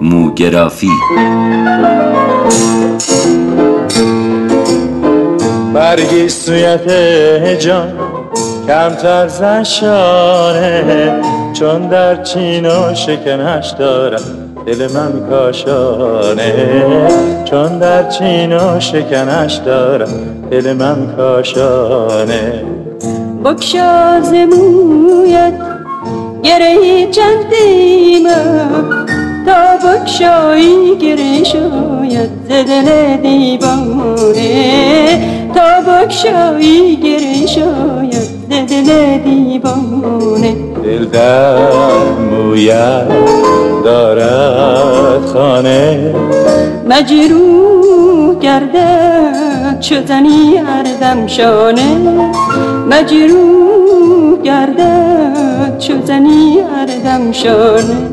مو گرافی. برگی سویت جان کمتر زشاره، چون در چین و شکنش دارم دل من کاشانه، چون در چین و شکنش دارم دل من کاشانه. بکشاز مویت گره چندیمم، تا بکشایی گره شاید ز دل دیوانه، تا بکشایی گره شاید ز دل دیوانه. دل در مویت دارد خانه، مجروح کرده چو زنی هر دم شانه، مجروح کرده چو زنی هر دم شانه.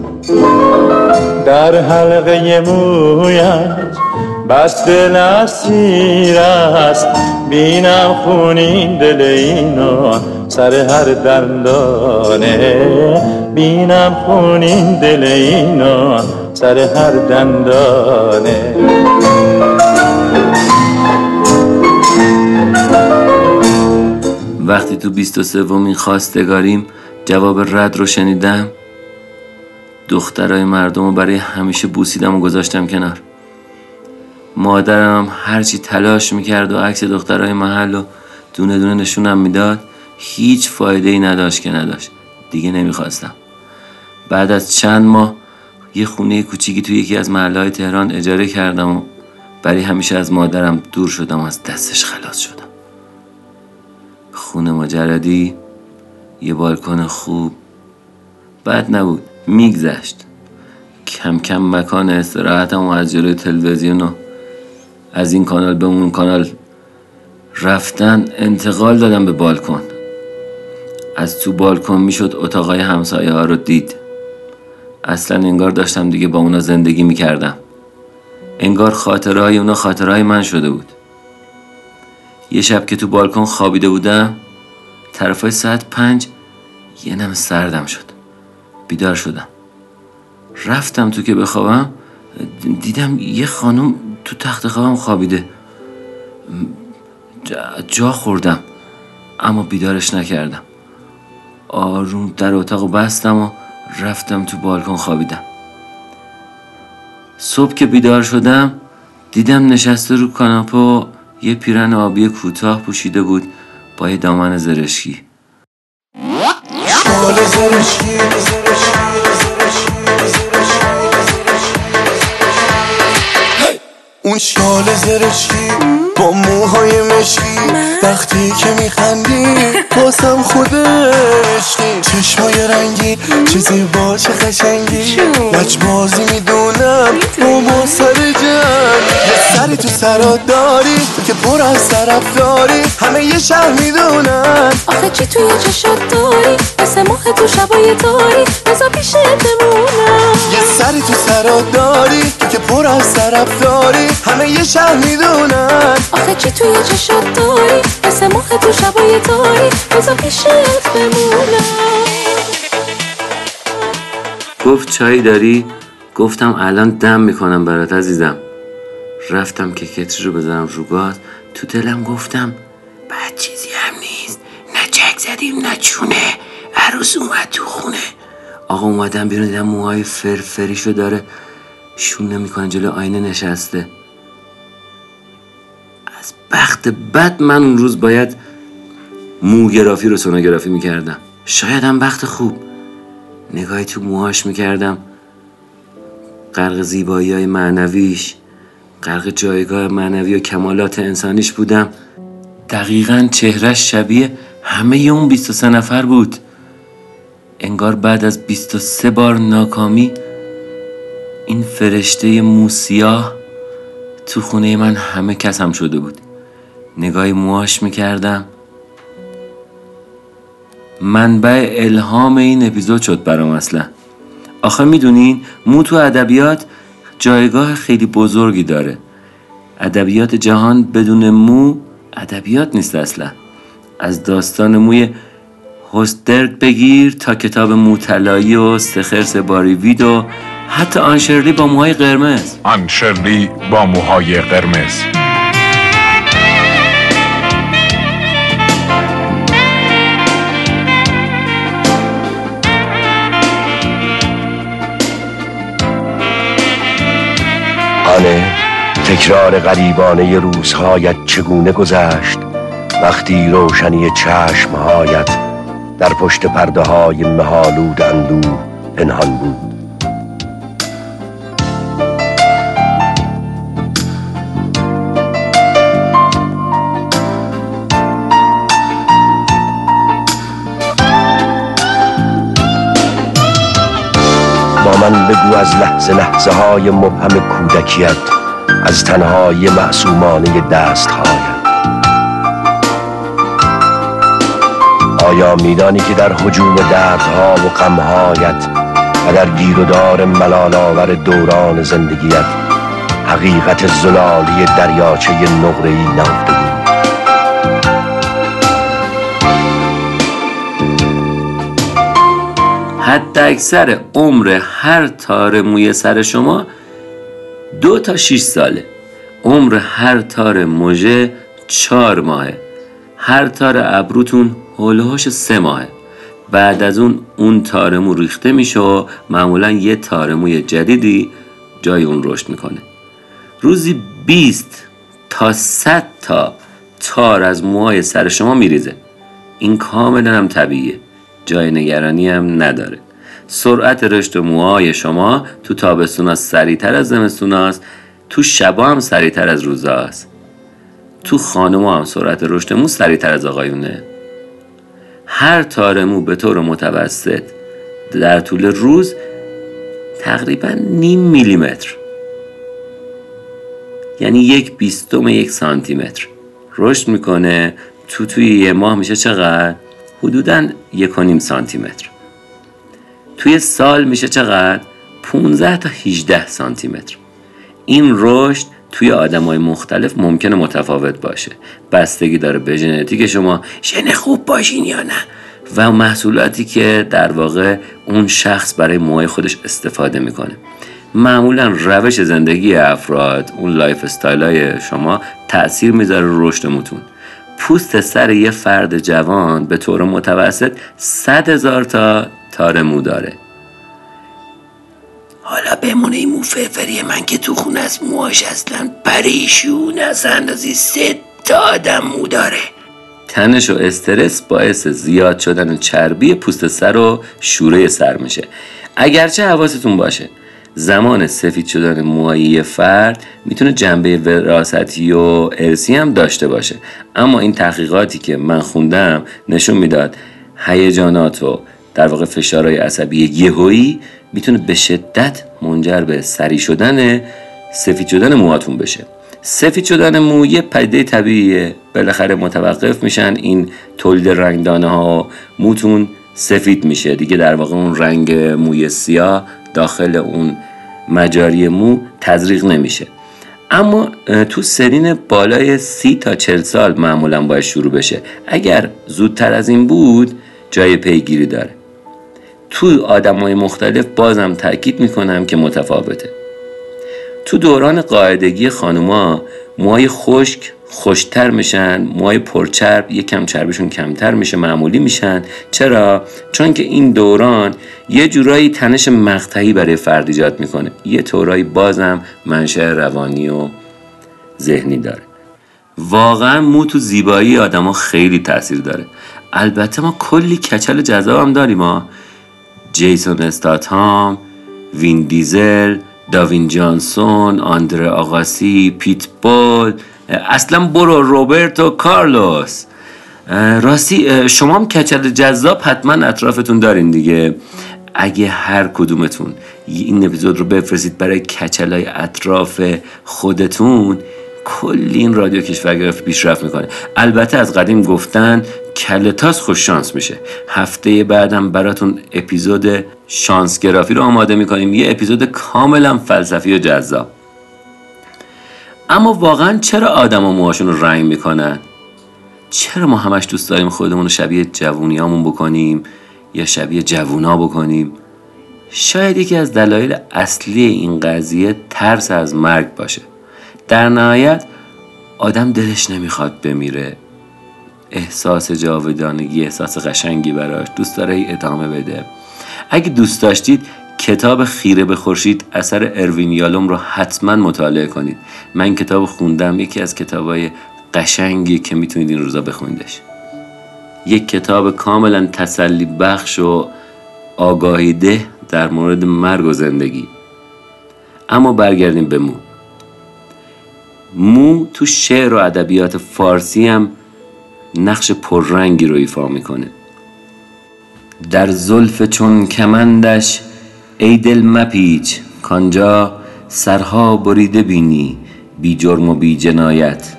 در حلقه مویت بس دل اسیر است، بینم خونین دل اینو سر هر دندانه، بینم خونین دل اینو سر هر دندانه. وقتی تو 23مین خواستگاریم جواب رد رو شنیدم، دخترای مردم رو برای همیشه بوسیدم و گذاشتم کنار. مادرم هرچی تلاش میکرد و عکس دخترای محل رو دونه دونه نشونم میداد، هیچ فایده ای نداشت که نداشت. دیگه نمیخواستم. بعد از چند ماه یه خونه کوچیکی توی یکی از محله‌های تهران اجاره کردم و برای همیشه از مادرم دور شدم و از دستش خلاص شدم. خونه مجردی، یه بالکن خوب، بد نبود، میگذشت. کم کم مکان استراحتم و از جلوی تلویزیون و از این کانال به اون کانال رفتن انتقال دادم به بالکن. از تو بالکن میشد اتاقای همسایه ها رو دید. اصلا انگار داشتم دیگه با اونا زندگی میکردم. انگار خاطرهای اونا خاطرهای من شده بود. یه شب که تو بالکن خوابیده بودم، طرفای ساعت 5 یه نم سردم شد. بیدار شدم. رفتم تو که بخوابم، دیدم یه خانم تو تخت خوابم خوابیده. جا خوردم اما بیدارش نکردم. آروم در اتاق بستم و رفتم تو بالکن خوابیدم. صبح که بیدار شدم دیدم نشسته رو کاناپه و یه پیرهن آبی کوتاه پوشیده بود با یه دامن زرشکی. اون شال زرشکی با موهای مشکی، وقتی که میخندی بازم خودشتی، چشمای رنگی چه زیبا چه قشنگی، لجبازی میدونم با سر جنگ، سری تو سرات داری که پر از طرفداری، همه یه شهر میدونن آخه کی توی چشات داری، بس مخه تو شبای تاری بزا پیشت بمونم، یه سری تو سرات داری که پر از طرفداری، همه یه شهر میدونن آخه چی توی چشات داری، بس مخه تو شبای تاری بزا پیشت بمونم. گفت چایی داری؟ گفتم الان دم میکنم برات عزیزم. رفتم که کتری رو بذارم رو گاز، تو دلم گفتم بعد چیزی هم نیست، نه چک زدیم نه چونه، عروس اومد تو خونه. آقا اومدم بیرون دیدم موهای فرفریشو داره شونه میکنه، جلو آینه نشسته. از بخت بد من اون روز باید موگرافی رو سونوگرافی میکردم، شاید هم بخت خوب. نگاهی تو موهاش میکردم، غرق زیبایی های معنویش، غرق جایگاه معنوی و کمالات انسانیش بودم. دقیقاً چهرهش شبیه همه اون 23 نفر بود. انگار بعد از 23 بار ناکامی این فرشته موسیاه تو خونه من همه کس هم شده بود. نگاهی موهاش میکردم. منبع الهام این اپیزود شد برام اصلا. آخه میدونین مو تو ادبیات جایگاه خیلی بزرگی داره. ادبیات جهان بدون مو ادبیات نیست اصلا. از داستان موی هوسترک بگیر تا کتاب مو طلایی و سخرس باریوید و حتی آنشرلی با موهای قرمز. آنشرلی با موهای قرمز. آنه تکرار غریبانه روزهایت چگونه گذشت وقتی روشنی چشمهایت در پشت پرده های مه‌آلود اندوه پنهان بود. من بگو از لحظه های مبهم کودکیت، از تنهایی معصومانه دستهایت. آیا میدانی که در هجوم دردها و غمهایت و در گیرودار ملال آور دوران زندگیت حقیقت زلالی دریاچه نقره‌ای نهفته بود؟ حتی اکثر عمر هر تار موی سر شما 2 تا 6 ساله، عمر هر تار مژه 4 ماهه، هر تار ابروتون هلوهاش 3 ماهه. بعد از اون تار مو ریخته میشه و معمولا یه تار موی جدیدی جای اون رشد میکنه. روزی 20 تا 100 تا تار از موهای سر شما میریزه. این کاملا هم طبیعیه، جای نگرانی هم نداره. سرعت رشد موهای شما تو تابستونا سریعتر از زمستوناست، تو شبا هم سریعتر از روزاست. تو خانوما هم سرعت رشد مو سریعتر از آقایونه. هر تار مو به طور متوسط در طول روز تقریبا 0.5 میلیمتر، یعنی 1/20 1 سانتی متر رشد میکنه. توی یه ماه میشه چقدر؟ حدوداً 1.5 سانتی متر. توی سال میشه چقدر؟ 15 تا 18 سانتی متر. این رشد توی آدمای مختلف ممکنه متفاوت باشه، بستگی داره به ژنتیک شما، ژن خوب باشین یا نه، و محصولاتی که در واقع اون شخص برای موهای خودش استفاده میکنه. معمولا روش زندگی افراد، اون لایف استایلای شما تأثیر میذاره رشد موتون. پوست سر یه فرد جوان به طور متوسط 100,000 تا تار مو داره. حالا بمونه این مو فرفری من که تو خونه از موهاش اصلا پریشون از اندازی 3 تا آدم مو داره. تنش و استرس باعث زیاد شدن چربی پوست سر و شوره سر میشه. اگرچه حواستون باشه زمان سفید شدن موهای فرد میتونه جنبه وراثتی و ارثی هم داشته باشه، اما این تحقیقاتی که من خوندم نشون میداد هیجانات و در واقع فشارهای عصبی یهویی میتونه به شدت منجر به سفید شدن موهاتون بشه. سفید شدن مو یه پدیده طبیعیه، بالاخره متوقف میشن این تولید رنگدانه ها، موتون سفید میشه دیگه. در واقع اون رنگ موی سیاه داخل اون مجاری مو تزریق نمیشه، اما تو سنین بالای 30 تا 40 سال معمولا باید شروع بشه. اگر زودتر از این بود جای پیگیری داره. تو آدمای مختلف بازم تاکید میکنم که متفاوته. تو دوران قاعدگی خانوما موهای خشک خوشتر میشن، موهای پرچرب یکم چربشون کمتر میشه، معمولی میشن. چرا؟ چون که این دوران یه جورایی تنش مقطعی برای فرد ایجاد میکنه، یه طورایی بازم منشأ روانی و ذهنی داره. واقعا مو تو زیبایی آدما خیلی تاثیر داره. البته ما کلی کچل جذاب هم داریم، جیسون استاتهام، وین دیزل، داوین جانسون، آندره آقاسی، پیتبول، اصلا برو روبرتو کارلوس. راستی شما هم کچل جذاب حتما اطرافتون دارین دیگه. اگه هر کدومتون این اپیزود رو بفرستید برای کچلای اطراف خودتون، کلی این رادیو کشورگرافی پیشرفت میکنه. البته از قدیم گفتن کلتاس خوش شانس میشه. هفته بعدم براتون اپیزود شانسگرافی رو آماده میکنیم، یه اپیزود کاملا فلسفی و جذاب. اما واقعا چرا آدما موهاشون رو رنگ میکنن؟ چرا ما همش دوست داریم خودمون رو شبیه جوونیامون بکنیم یا شبیه جوونا بکنیم؟ شاید یکی از دلایل اصلی این قضیه ترس از مرگ باشه. در نهایت آدم دلش نمیخواد بمیره، احساس جاودانگی، احساس قشنگی براش، دوست داره ادامه بده. اگه دوست داشتید کتاب خیره به خورشید اثر اروین یالوم رو حتما مطالعه کنید. من کتاب خوندم، یکی از کتابای قشنگی که میتونید این روزا بخوندش. یک کتاب کاملا تسلی بخش و آگاهی ده در مورد مرگ و زندگی. اما برگردیم به مو. مو تو شعر و ادبیات فارسی هم نقش پررنگی رو ایفا میکنه. در زلف چون کمندش ای دل مپیچ، کانجا سرها بریده بینی بی جرم و بی جنایت.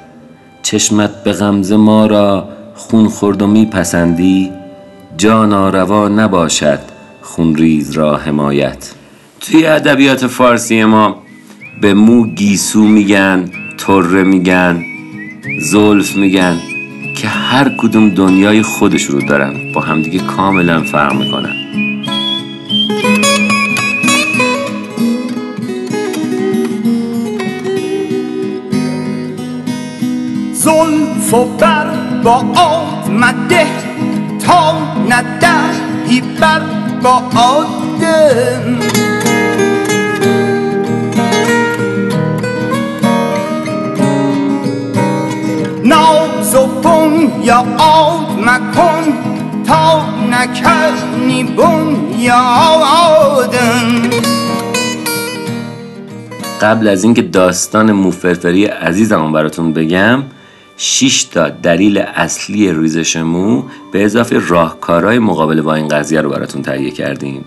چشمت به غمزه ما را خون خورد و میپسندی، جانا روا نباشد خون ریز را حمایت. توی ادبیات فارسی ما به مو گیسو میگن، طره میگن، زلف میگن که هر کدوم دنیای خودش رو دارن، با همدیگه کاملا فرق میکنن. زلف و بر با آد مده تا ندهی بر با آدم، ناز و بون یا آد مکن تا نکنی بون یا آدم. قبل از اینکه داستان موفرفری عزیزم براتون بگم، 6 تا دلیل اصلی ریزش مو به اضافه راهکارهای مقابله با این قضیه رو براتون تهیه کردیم.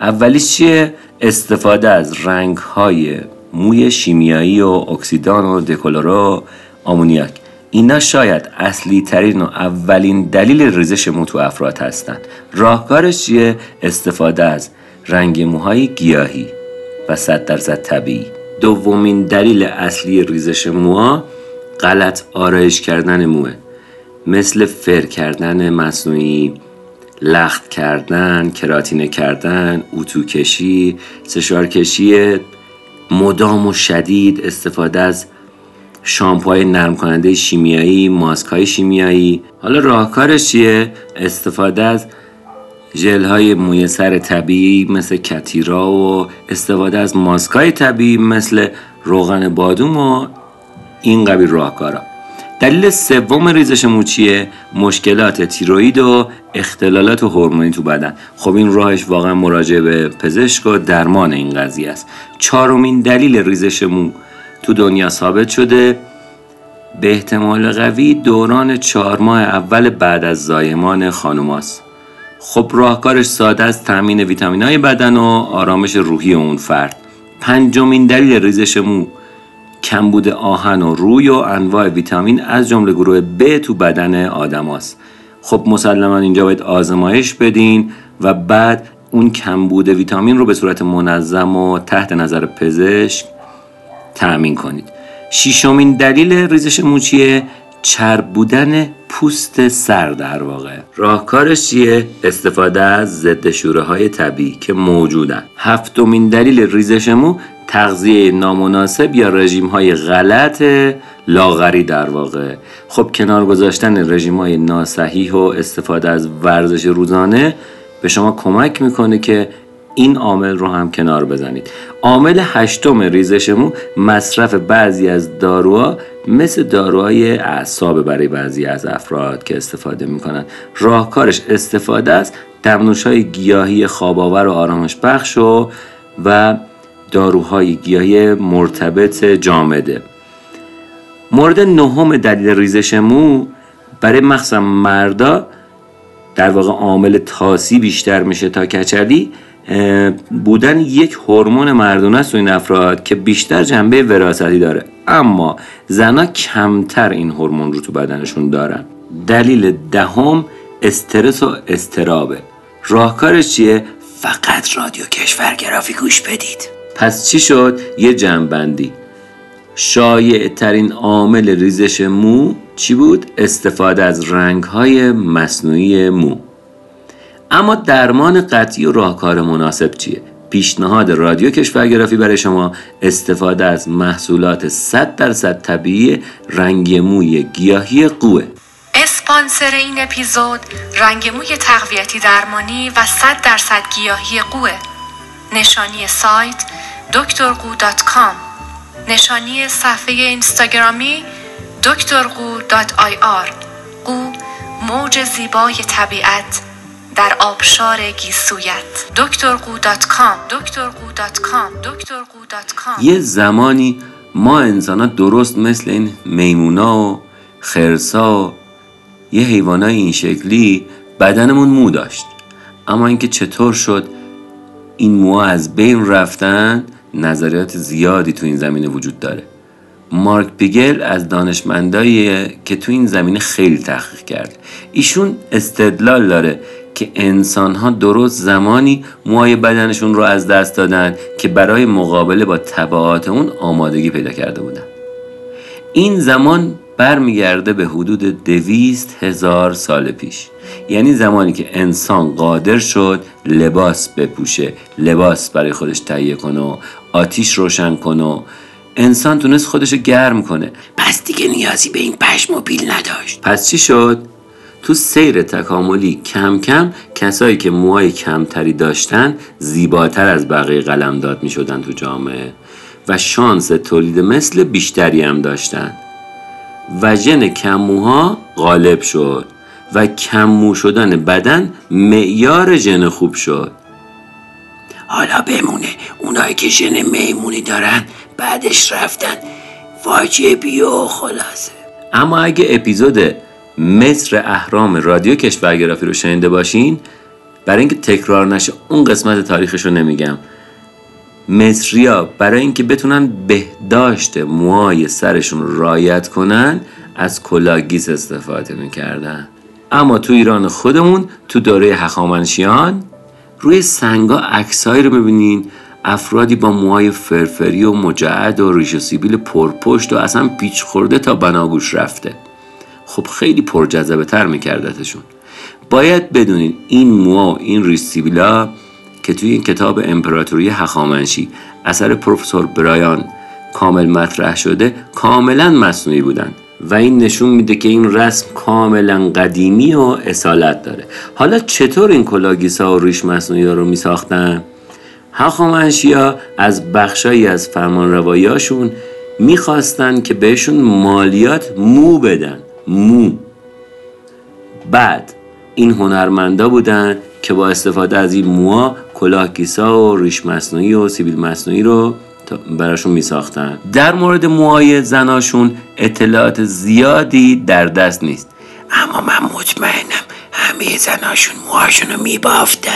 اولیش چیه؟ استفاده از رنگ‌های موی شیمیایی و اکسیدان و دکلرو، آمونیاک. اینا شاید اصلی ترین و اولین دلیل ریزش مو تو افراد هستن. راهکارش چیه؟ استفاده از رنگ موهای گیاهی و 100% طبیعی. دومین دلیل اصلی ریزش موها غلط آرایش کردن موه، مثل فر کردن مصنوعی، لخت کردن، کراتینه کردن، اتوکشی، سشارکشی مدام و شدید، استفاده از شامپوهای نرم کننده شیمیایی، ماسک‌های شیمیایی. حالا راهکارش چیه؟ استفاده از ژل‌های موی سر طبیعی مثل کتیرا و استفاده از ماسک‌های طبیعی مثل روغن بادوم و این قبیل راهکارا. دلیل سوم ریزش مو چیه؟ مشکلات تیروئید و اختلالات هورمونی تو بدن. خب این راهش واقعا مراجعه به پزشک و درمان این قضیه است. چهارمین دلیل ریزش مو تو دنیا ثابت شده به احتمال قوی دوران 4 ماه اول بعد از زایمان خانوماست. خب راهکارش ساده است، تامین ویتامین‌های بدن و آرامش روحی اون فرد. پنجمین دلیل ریزش مو کمبود آهن و روی و انواع ویتامین از جمله گروه B تو بدن آدم هاست. خب مسلما اینجا باید آزمایش بدین و بعد اون کمبود ویتامین رو به صورت منظم و تحت نظر پزشک تأمین کنید. 6مین دلیل ریزش مو چیه؟ چرب بودن پوست سر. در واقع راهکارش چیه؟ استفاده از ضد شوره های طبیعی که موجودن. 7مین دلیل ریزش مو تغذیه نامناسب یا رژیم‌های غلط لاغری در واقع. خب کنار گذاشتن رژیم‌های ناصحیح و استفاده از ورزش روزانه به شما کمک میکنه که این عامل رو هم کنار بزنید. عامل 8م ریزش مو مصرف بعضی از داروها مثل داروهای اعصاب برای بعضی از افراد که استفاده میکنن. راهکارش استفاده از دمنوش‌های گیاهی خواب‌آور و آرامش بخش و داروهای گیاهی مرتبط جامده. مورد 9 دلیل ریزش مو برای مخصوصا مردا در واقع عامل تاسی بیشتر میشه تا کچلی بودن یک هورمون مردانه است این افراد که بیشتر جنبه وراثتی داره، اما زنا کمتر این هورمون رو تو بدنشون دارن. دلیل 10 استرس و اضطرابه. راهکارش چیه؟ فقط رادیو کشورگرافی گوش بدید. پس چی شد؟ یه جنبندی. شایع ترین عامل ریزش مو چی بود؟ استفاده از رنگ‌های مصنوعی مو. اما درمان قطعی و راهکار مناسب چیه؟ پیشنهاد رادیو کشورگرافی برای شما استفاده از محصولات 100% طبیعی رنگ موی گیاهی قوه. اسپانسر این اپیزود رنگ موی تقویتی درمانی و 100% گیاهی قوه. نشانی سایت drqoo.com، نشانی صفحه اینستاگرامی drqoo.ir. قو موج زیبای طبیعت در آبشار گیسویت. drqoo.com. یه زمانی ما انسانا درست مثل این میمونا و خرسا و یه حیوانای این شکلی بدنمون مو داشت، اما اینکه چطور شد این موها از بین رفتن، نظریات زیادی تو این زمینه وجود داره. مارک پیگل از دانشمنداییه که تو این زمینه خیلی تحقیق کرد. ایشون استدلال داره که انسان‌ها درست زمانی موهای بدنشون رو از دست دادن که برای مقابله با تبعات اون آمادگی پیدا کرده بودن. این زمان برمیگرده به حدود 200,000 سال پیش، یعنی زمانی که انسان قادر شد لباس بپوشه، لباس برای خودش تهیه کنه و آتیش روشن کنه و انسان تونست خودش رو گرم کنه، پس دیگه نیازی به این پشم و پیل نداشت. پس چی شد؟ تو سیر تکاملی کم کم کسایی که موهای کمتری داشتن زیباتر از بقیه قلمداد می شدن تو جامعه و شانس تولید مثل بیشتری هم داشتن و ژن کم موها غالب شد و کم مو شدن بدن معیار ژن خوب شد. حالا بمونه اونایی که ژن میمونی دارن بعدش رفتن واجبی و خلاصه. اما اگه اپیزود مصر اهرام رادیو کشورگرافی رو شنیده باشین، برای اینکه تکرار نشه اون قسمت تاریخش رو نمیگم. مصریا برای اینکه بتونن بهداشت موهای سرشون رو رعایت کنن از کلاگیس استفاده میکردن. اما تو ایران خودمون تو دوره هخامنشیان روی سنگا عکسایی رو ببینین، افرادی با موهای فرفری و مجعد و ریش و سیبیل پرپشت و اصلا پیچ خورده تا بناگوش رفته. خب خیلی پرجذبه تر میکردتشون. باید بدونین این موها و این ریش سیبیلا که توی این کتاب امپراتوری هخامنشی اثر پروفسور برایان کامل مطرح شده کاملا مصنوعی بودن و این نشون میده که این رسم کاملا قدیمی و اصالت داره. حالا چطور این کلاگیسا و ریش مصنوعی رو میساختن؟ هخامنشی‌ها از بخشایی از فرمانروایی‌هاشون میخواستن که بهشون مالیات مو بدن، مو. بعد این هنرمندا بودن که با استفاده از این موها کلاهگیسا و ریش مصنوعی و سیبیل مصنوعی رو براشون میساختن. در مورد موهای زناشون اطلاعات زیادی در دست نیست، اما من مطمئنم همه زناشون موهاشون رو میبافتن.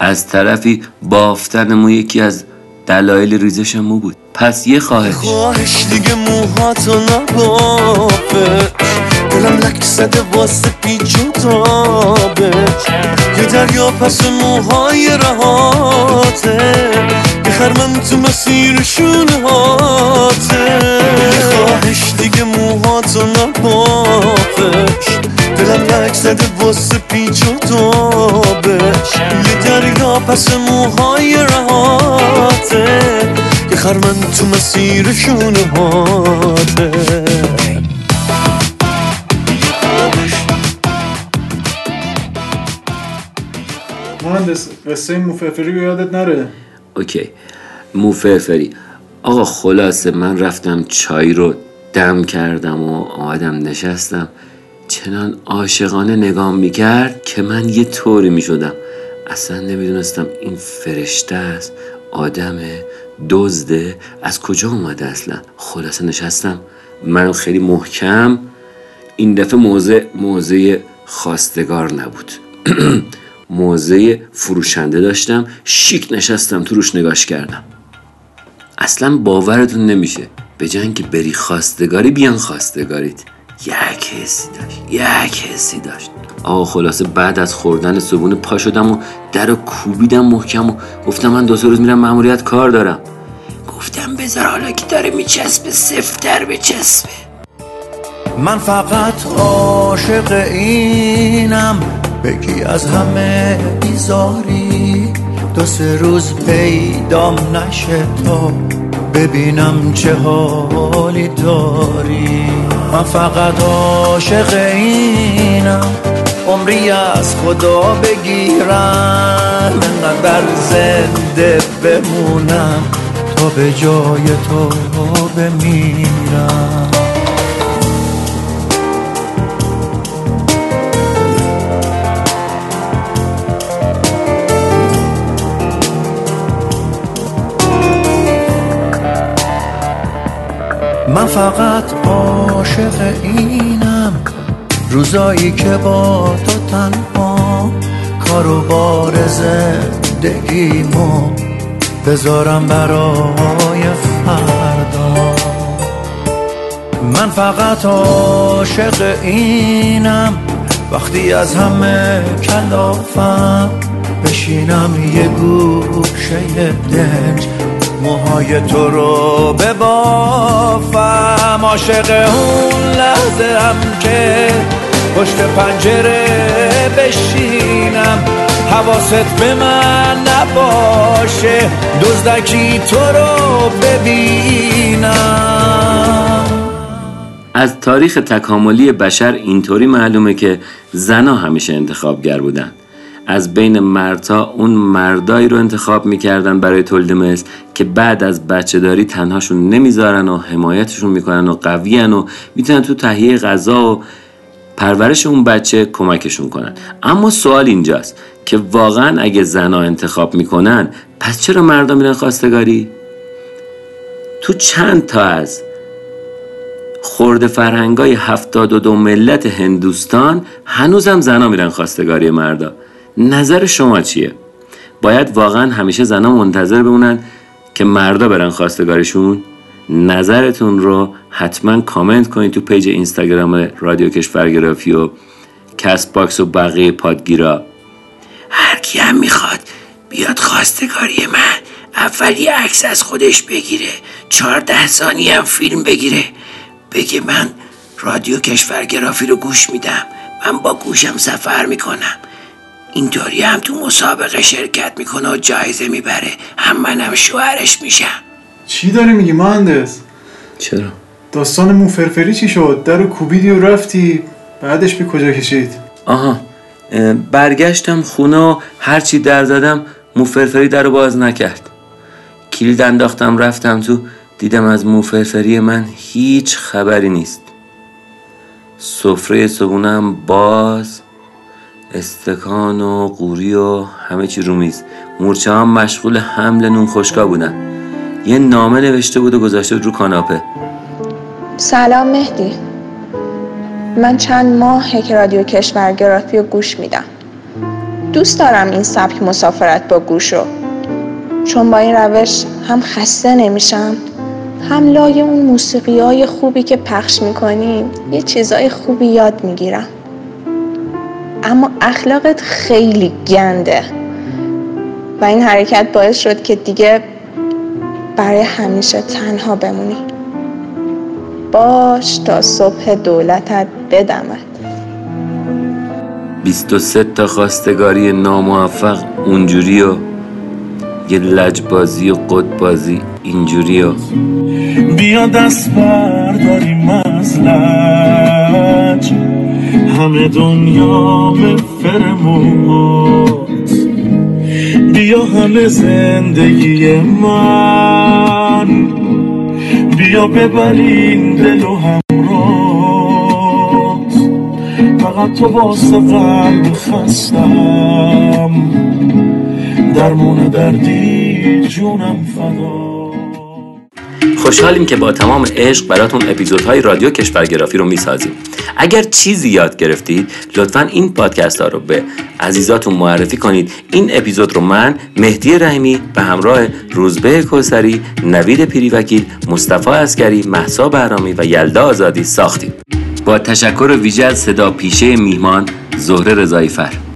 از طرفی بافتن مو یکی از دلایل ریزش مو بود. پس یه خواهش دیگه موهاتو نبافت، دلم لک زده واسه پیچ و تابت، یه دریا پس موهای رهاته، یه خرمن تو مسیر شونه هاته. خواهش دیگه موهاتو نبافش، دلم لک زده واسه پیچ و تابش، یه دریا پس موهای رهاته، یه خرمن تو مسیر شونه هاته. قصه مو فرفری رو یادت نره. اوکی، مو فرفری. آقا خلاصه من رفتم چای رو دم کردم و آدم نشستم، چنان عاشقانه نگام میکرد که من یه طوری میشدم اصلا نمیدونستم این فرشته است، آدمه، دزده، از کجا اومده اصلا. خلاصه نشستم من خیلی محکم. این دفعه موضع خواستگار نبود موزه فروشنده داشتم، شیک نشستم تو روش نگاش کردم. اصلا باورتون نمیشه به جنگ که بری خواستگاری بیان خواستگاریت. یک حسی داشت. آقا خلاصه بعد از خوردن صبحونه پا شدم و درو کوبیدم محکم و گفتم من 2-3 روز میرم ماموریت کار دارم. گفتم بذار حالا که داره میچسبه سفتر بچسبه. من فقط عاشق اینم بگی از همه بیزاری، دو سه روز پیدام نشه تا ببینم چه حالی داری. من فقط عاشق اینم عمری از خدا بگیرم، من بر زنده بمونم تا به جای تو بمیرم. من فقط عاشق اینم روزایی که با تو تنها، کار و بار زندگیمو بذارم برای فردا. من فقط عاشق اینم وقتی از همه کلافم، بشینم یه گوشه دنج موهای تو رو ببافم. عاشق اون لحظه هم که پشت پنجره بشینم، حواست به من نباشه، دزدکی تو رو ببینم. از تاریخ تکاملی بشر اینطوری معلومه که زنا همیشه انتخابگر بودن. از بین مردها اون مردایی رو انتخاب میکردن برای تولید مثل که بعد از بچه داری تنهاشون نمیذارن و حمایتشون میکنن و قویان و میتونن تو تهیه غذا و پرورش اون بچه کمکشون کنن. اما سوال اینجاست که واقعا اگه زنها انتخاب میکنن پس چرا مردا میرن خواستگاری؟ تو چند تا از خورد فرهنگای 72 ملت هندوستان هنوزم زنها میرن خواستگاری مردا. نظر شما چیه؟ باید واقعا همیشه زنها منتظر بمونن که مردا برن خواستگارشون؟ نظرتون رو حتما کامنت کنید تو پیج اینستاگرام رادیو کشورگرافی و کست باکس و بقیه پادگیرا. هر کی هم میخواد بیاد خواستگاری من، اول یه عکس از خودش بگیره، 14 ثانیه هم فیلم بگیره، بگه من رادیو کشورگرافی رو گوش میدم، من با گوشم سفر میکنم، اینطوری هم تو مسابقه شرکت میکنه و جایزه میبره، هم منم شوهرش میشم. چی داری میگی مهندس؟ چرا؟ داستان مو فرفری چی شد؟ درو کوبیدی و رفتی، بعدش به کجا کشید؟ آها، برگشتم خونه و هرچی در زدم مو فرفری درو باز نکرد. کلید انداختم رفتم تو، دیدم از مو فرفری من هیچ خبری نیست. سفره صبونم باز، استکان و قوری و همه چی رو میز. مورچه هم مشغول حمل نون خشکا بودن. یه نامه نوشته بود و گذاشته بود رو کاناپه. سلام مهدی، من چند ماهه که رادیو کشورگرافی رو گوش میدم. دوست دارم این سبک مسافرت با گوش رو، چون با این روش هم خسته نمیشم، هم لایه اون موسیقی های خوبی که پخش میکنیم یه چیزای خوبی یاد میگیرم. اما اخلاقت خیلی گنده و این حرکت باعث شد که دیگه برای همیشه تنها بمونی. باش تا صبح دولتت بدمد. 23 تا خواستگاری ناموفق اونجوری و یه لجبازی و قدبازی اینجوری و بیا دست برداریم از لج، همه دنیا مفرموت، بیا همه زندگی من، بیا ببرین دل و همرات، فقط تو واسه قلب خستم، درمون دردی جونم فدا. خوشحالیم که با تمام عشق براتون اپیزودهای رادیو کشورگرافی رو میسازیم. اگر چیزی یاد گرفتید لطفاً این پادکست ها رو به عزیزاتون معرفی کنید. این اپیزود رو من مهدی رحیمی به همراه روزبه کوسری، نوید پیریوکیل، مصطفی عسکری، مهسا بهرامی و یلدا آزادی ساختیم. با تشکر ویژه از صدا پیشه میهمان زهره رضایی فر.